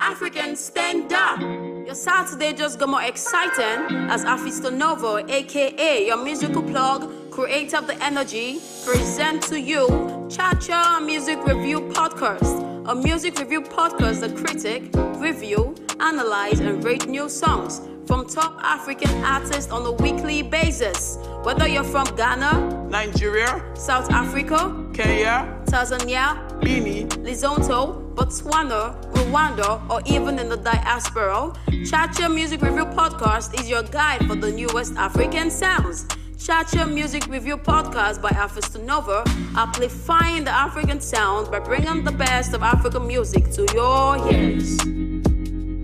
Africans, stand up. Your Saturday just got more exciting as Afisto Novo, aka your musical plug, creator of the energy, present to you Chacha Music Review Podcast, a music review podcast that critic, review, analyze, and rate new songs from top African artists on a weekly basis. Whether you're from Ghana, Nigeria, South Africa, Kenya, Tanzania, Guinea, Lesotho, Botswana, Rwanda, or even in the diaspora, Chacha Music Review Podcast is your guide for the newest African sounds. Chacha Music Review Podcast by Afisto Novo, amplifying the African sound by bringing the best of African music to your ears.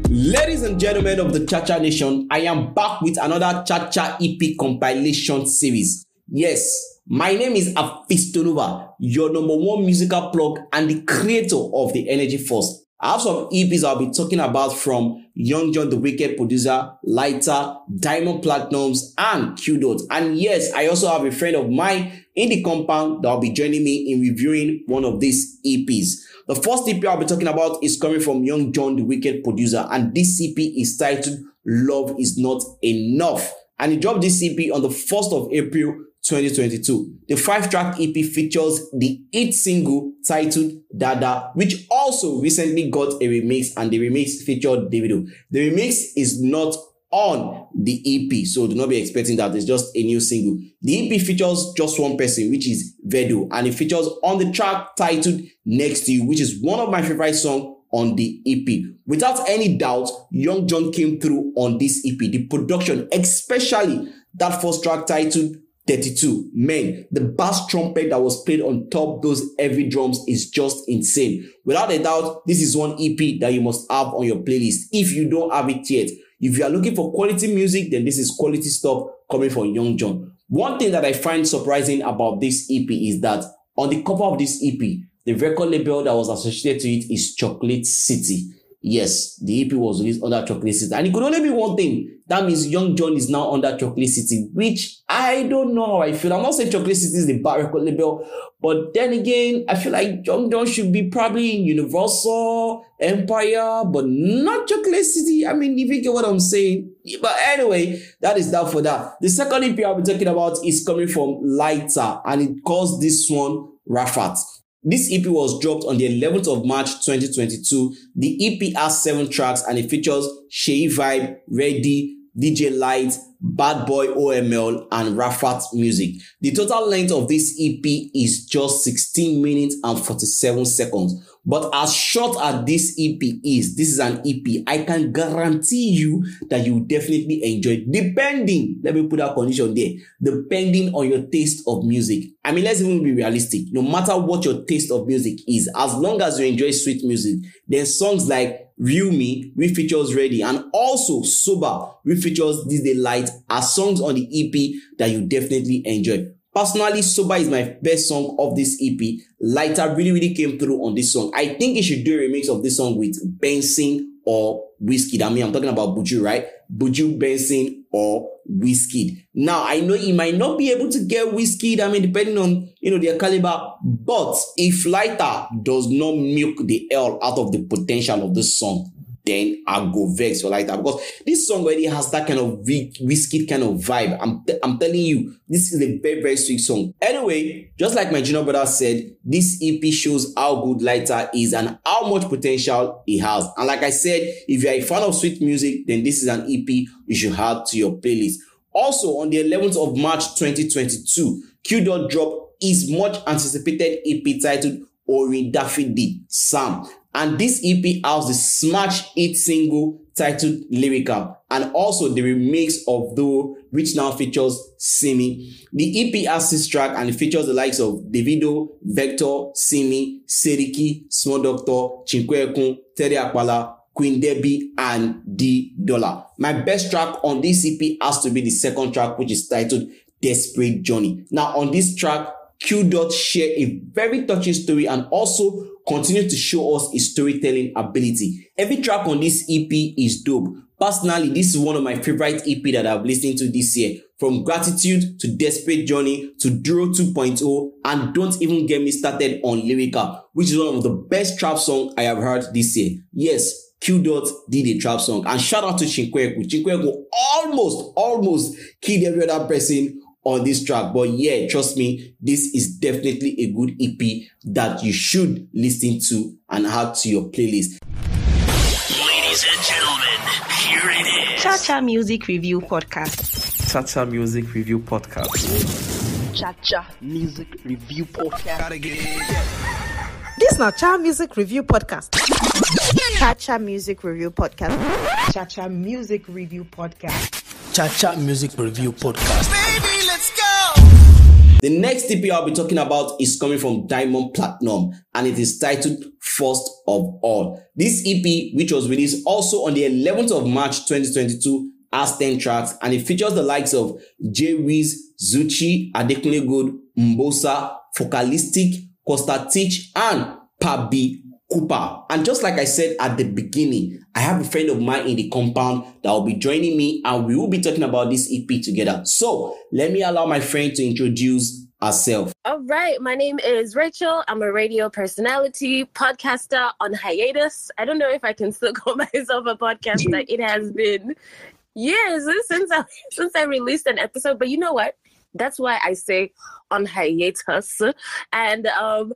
Ladies and gentlemen of the Chacha Nation, I am back with another Chacha EP compilation series. Yes, my name is Afisto Novo, your number one musical plug and the creator of the Energy Force. I have some EPs I'll be talking about from Young John the Wicked Producer, Lighter, Diamond Platinums, and Q-Dot. And yes, I also have a friend of mine in the compound that will be joining me in reviewing one of these EPs. The first EP I'll be talking about is coming from Young John the Wicked Producer, and this EP is titled Love Is Not Enough. And he dropped this EP on the 1st of April 2022. The 5-track EP features the hit single titled Dada, which also recently got a remix, and the remix featured Davido. The remix is not on the EP, so do not be expecting that. It's just a new single. The EP features just one person, which is Vedo, and it features on the track titled Next to You, which is one of my favorite songs on the EP. Without any doubt, Young John came through on this EP. The production, especially that first track titled 32, man, the bass trumpet that was played on top those heavy drums is just insane. Without a doubt, this is one EP that you must have on your playlist if you don't have it yet. If you are looking for quality music, then this is quality stuff coming from Young John. One thing that I find surprising about this EP is that on the cover of this EP, the record label that was associated to it is Chocolate City. Yes, the EP was released under Chocolate City. And it could only be one thing. That means Young John is now under Chocolate City, which I don't know how I feel. I'm not saying Chocolate City is the bad record label, but then again, I feel like Young John should be probably in Universal, Empire, but not Chocolate City. I mean, if you get what I'm saying. But anyway, that is that for that. The second EP I'll be talking about is coming from Lighter, and it calls this one Rafat. This EP was dropped on the 11th of March 2022. The EP has 7 tracks and it features Shea Vibe, Reddy, DJ Light, Bad Boy OML, and Rafat Music. The total length of this EP is just 16 minutes and 47 seconds. But as short as this EP is, this is an EP, I can guarantee you that you will definitely enjoy it, depending, let me put that condition there, depending on your taste of music. I mean, let's even be realistic. No matter what your taste of music is, as long as you enjoy sweet music, then songs like View Me, which features Ready, and also Sober, which features This Day Light, are songs on the EP that you definitely enjoy. Personally, Sober is my best song of this EP. Lighter really came through on this song. I think he should do a remix of this song with Benson or Wizkid. I mean, I'm talking about Buju, right? Buju, Benson, or Wizkid. Now, I know he might not be able to get Wizkid, I mean, depending on, their caliber. But if Lighter does not milk the hell out of the potential of this song, then I'll go vex for Lighter, because this song already has that kind of Wizkid kind of vibe. I'm telling you, this is a very sweet song. Anyway, just like my junior brother said, this EP shows how good Lighter is and how much potential he has. And like I said, if you're a fan of sweet music, then this is an EP you should add to your playlist. Also, on the 11th of March 2022, Q-Dot dropped his much-anticipated EP titled Ori Daffy D, Sam. And this EP has the smash hit single titled Lyrical, and also the remix of Though, which now features Simi. The EP has 6 tracks and it features the likes of Davido, Vector, Simi, Seriki, Small Doctor, Chinquekun, Teddy Akpala, Queen Debbie, and D-Dollar. My best track on this EP has to be the second track, which is titled Desperate Journey. Now, on this track, Q-Dot share a very touching story and also continue to show us his storytelling ability. Every track on this EP is dope. Personally, this is one of my favorite EP that I've listened to this year. From Gratitude to Desperate Journey to Duro 2.0, and don't even get me started on Lyrical, which is one of the best trap songs I have heard this year. Yes, Q-Dot did a trap song. And shout out to Chinkweku. Chinkweku almost killed every other person on this track. But yeah, trust me, this is definitely a good EP that you should listen to and add to your playlist. Ladies and gentlemen, here it is. Chacha Music Review Podcast. Chacha Music Review Podcast. Chacha Music Review Podcast. This is not Chacha Music Review Podcast. Chacha Music Review Podcast. Chacha Music Review Podcast. Chacha Music Review Podcast. Baby, let's go! The next EP I'll be talking about is coming from Diamond Platinum, and it is titled First of All. This EP, which was released also on the 11th of March 2022, has 10 tracks, and it features the likes of Jay Wills, Zuchu, Adekunle Gold, Mboso, Focalistic, Costa Teach, and Pabi Cooper. And just like I said at the beginning, I have a friend of mine in the compound that will be joining me, and we will be talking about this EP together. So let me allow my friend to introduce herself. All right, my name is Rachel. I'm a radio personality, podcaster on hiatus. I don't know if I can still call myself a podcaster. It has been years since I released an episode, but you know what? That's why I say on hiatus. And I'm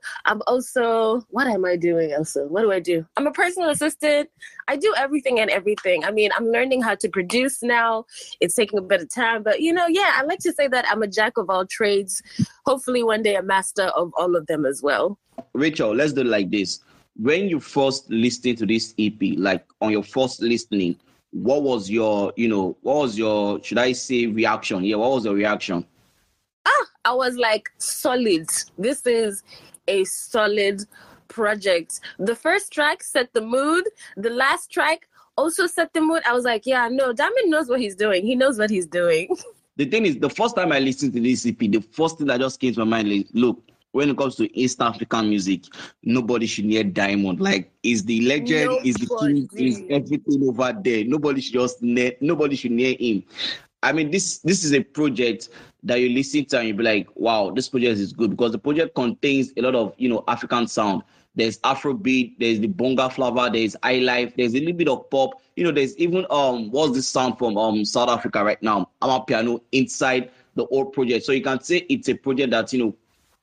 also, what am I doing also? What do I do? I'm a personal assistant. I do everything and everything. I mean, I'm learning how to produce now. It's taking a bit of time. But, you know, yeah, I like to say that I'm a jack of all trades. Hopefully one day a master of all of them as well. Rachel, let's do it like this. When you first listened to this EP, like on your first listening, what was your, should I say reaction? Yeah, what was your reaction? I was like, solid. This is a solid project. The first track set the mood. The last track also set the mood. I was like, yeah, no, Diamond knows what he's doing. He knows what he's doing. The thing is, the first time I listened to this EP, the first thing that just came to my mind is, look, when it comes to East African music, nobody should hear Diamond. Like, is the legend, is the king, is everything over there. Nobody should hear him. I mean, this is a project that you listen to and you'll be like, wow, this project is good, because the project contains a lot of, African sound. There's Afrobeat, there's the Bonga flavor, there's highlife, there's a little bit of pop. There's even, what's this sound from South Africa right now? Amapiano inside the whole project. So you can say it's a project that,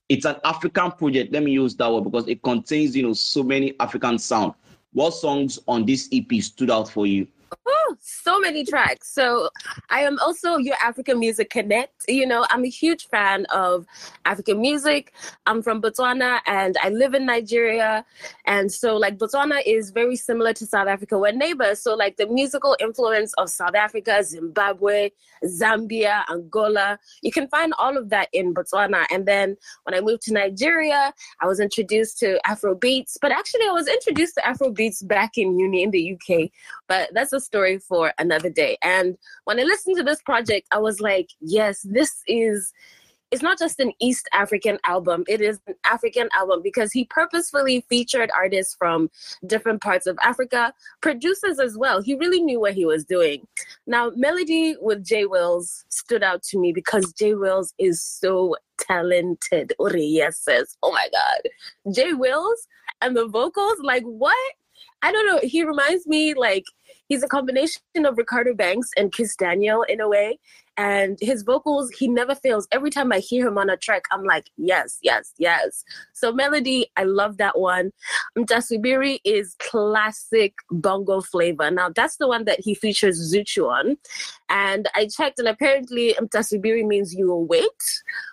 it's an African project. Let me use that word because it contains, so many African sound. What songs on this EP stood out for you? Oh, so many tracks. So I am also your African Music Connect. I'm a huge fan of African music. I'm from Botswana and I live in Nigeria. And so like Botswana is very similar to South Africa. We're neighbors. So like the musical influence of South Africa, Zimbabwe, Zambia, Angola, you can find all of that in Botswana. And then when I moved to Nigeria, I was introduced to Afrobeats. But actually I was introduced to Afrobeats back in uni in the UK. But that's a story for another day. And when I listened to this project, I was like, yes, it's not just an East African album. It is an African album because he purposefully featured artists from different parts of Africa, producers as well. He really knew what he was doing. Now, Melody with Jay Wills stood out to me because Jay Wills is so talented. Ori, yes, says, oh my God. Jay Wills and the vocals, like what? I don't know. He reminds me like he's a combination of Ricardo Banks and Kiss Daniel in a way. And his vocals, he never fails. Every time I hear him on a track, I'm like, yes, yes, yes. So Melody, I love that one. Mtasubiri is classic bongo flavor. Now, that's the one that he features Zuchu on. And I checked, and apparently Mtasubiri means you will wait,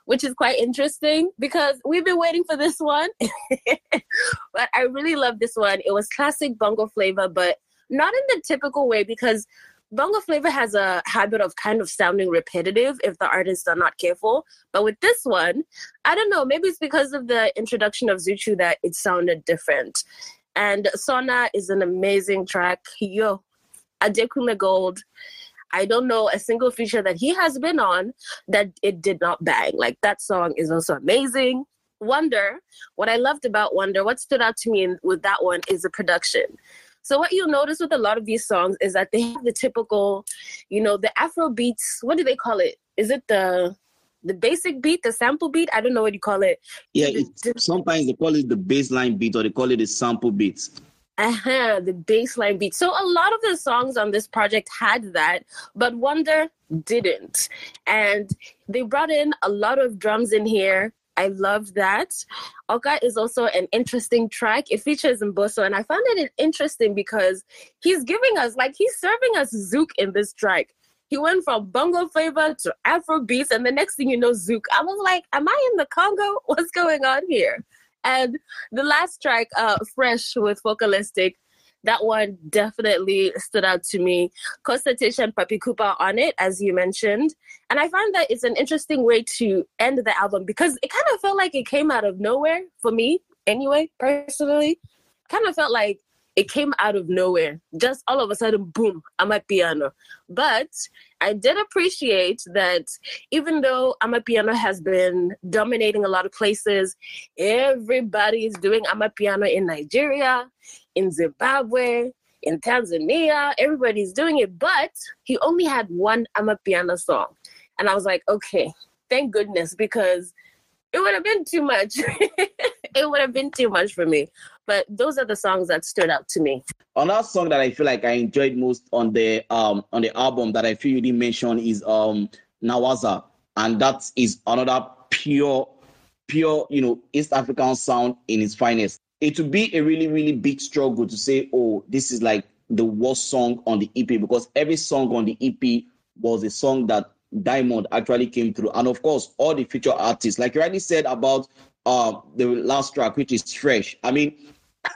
which is quite interesting because we've been waiting for this one. But I really love this one. It was classic bongo flavor, but not in the typical way because bongo flavor has a habit of kind of sounding repetitive if the artists are not careful. But with this one, I don't know, maybe it's because of the introduction of Zuchu that it sounded different. And Sona is an amazing track. Yo, Adekunle Gold. I don't know a single feature that he has been on that it did not bang. Like that song is also amazing. Wonder, what I loved about Wonder, what stood out to me with that one is the production. So what you'll notice with a lot of these songs is that they have the typical, the Afro beats. What do they call it? Is it the basic beat, the sample beat? I don't know what you call it. Yeah, sometimes they call it the baseline beat or they call it the sample beat. the bassline beat. So a lot of the songs on this project had that, but Wonder didn't. And they brought in a lot of drums in here. I love that. Oka is also an interesting track. It features Mboso, and I found it interesting because he's giving us, like, he's serving us Zouk in this track. He went from bongo flavor to Afro beats, and the next thing you know, Zouk. I was like, am I in the Congo? What's going on here? And the last track, Fresh with Focalistic, that one definitely stood out to me. Constitution and Pabi Cooper on it, as you mentioned. And I found that it's an interesting way to end the album because it kind of felt like it came out of nowhere for me anyway, personally. Kind of felt like it came out of nowhere. Just all of a sudden, boom, I'm at piano. But I did appreciate that even though Amapiano has been dominating a lot of places, everybody's doing Amapiano in Nigeria, in Zimbabwe, in Tanzania, everybody's doing it, but he only had one Amapiano song. And I was like, okay, thank goodness, because it would have been too much. It would have been too much for me. But those are the songs that stood out to me. Another song that I feel like I enjoyed most on the album that I feel you didn't mention is Nawaza. And that is another pure, you know, East African sound in its finest. It would be a really, really big struggle to say, oh, this is like the worst song on the EP, because every song on the EP was a song that Diamond actually came through. And of course, all the featured artists, like you already said about the last track, which is Fresh. I mean,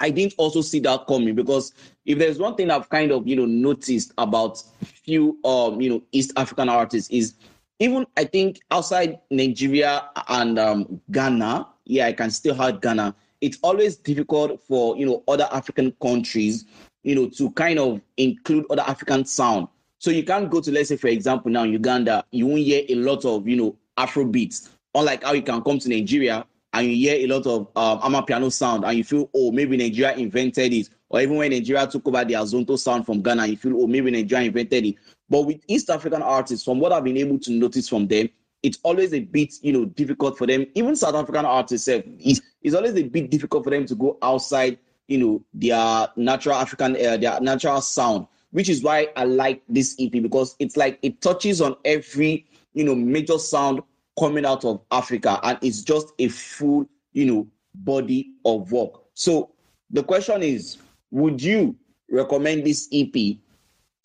I didn't also see that coming, because if there's one thing I've kind of, you know, noticed about few, you know, East African artists is even, I think, outside Nigeria and Ghana, yeah, I can still have Ghana. It's always difficult for, you know, other African countries, you know, to kind of include other African sound. So you can't go to, let's say, for example, now Uganda, you won't hear a lot of, you know, Afro beats, unlike how you can come to Nigeria and you hear a lot of Amapiano sound, and you feel, oh, maybe Nigeria invented it. Or even when Nigeria took over the Azonto sound from Ghana, you feel, oh, maybe Nigeria invented it. But with East African artists, from what I've been able to notice from them, it's always a bit, you know, difficult for them. Even South African artists, it's always a bit difficult for them to go outside, you know, their natural sound, which is why I like this EP, because it's like it touches on every, you know, major sound coming out of Africa, and it's just a full, you know, body of work. So the question is, would you recommend this EP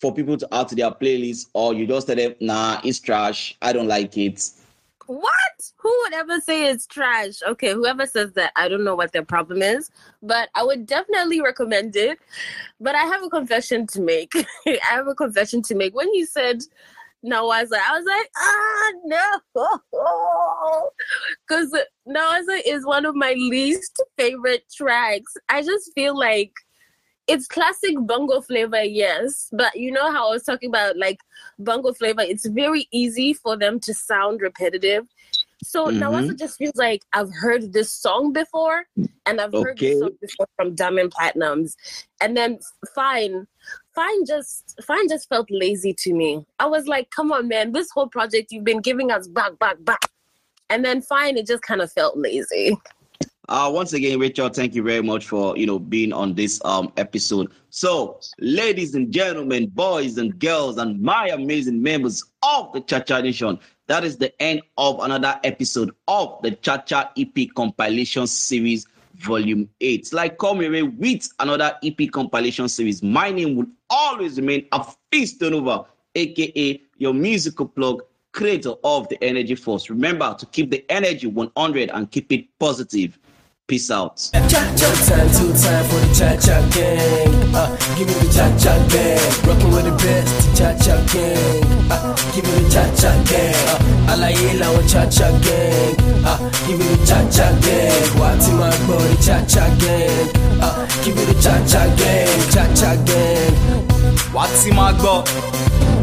for people to add to their playlist, or you just tell them, nah, it's trash, I don't like it? What? Who would ever say it's trash? Okay, whoever says that, I don't know what their problem is, but I would definitely recommend it. But I have a confession to make. When you said Nawaza, I was like, no, because Nawaza is one of my least favorite tracks. I just feel like it's classic bongo flavor, yes, but you know how I was talking about, like, bongo flavor, it's very easy for them to sound repetitive. So Nawaza just feels like I've heard this song before, and I've heard this song before from Diamond Platinums. And then Fine just felt lazy to me. I was like, come on, man, this whole project, you've been giving us back. And then Fine, it just kind of felt lazy. Once again, Rachel, thank you very much for, you know, being on this episode. So, ladies and gentlemen, boys and girls, and my amazing members of the Chacha Nation, that is the end of another episode of the Chacha EP Compilation Series Volume 8. Like coming away with another EP Compilation Series, my name will always remain Afisto Novo, a.k.a. your musical plug, creator of the Energy Force. Remember to keep the energy 100 and keep it positive. Peace out. Cha-cha-time, 2 time for the cha-cha gang. Give me the cha-cha gang. Rocking with the best, cha-cha gang. Give me the cha-cha gang. Alayela with cha-cha gang. Give me the cha-cha gang. Watima body, cha-cha gang. Give me the cha-cha gang. Cha-cha gang. Watima go.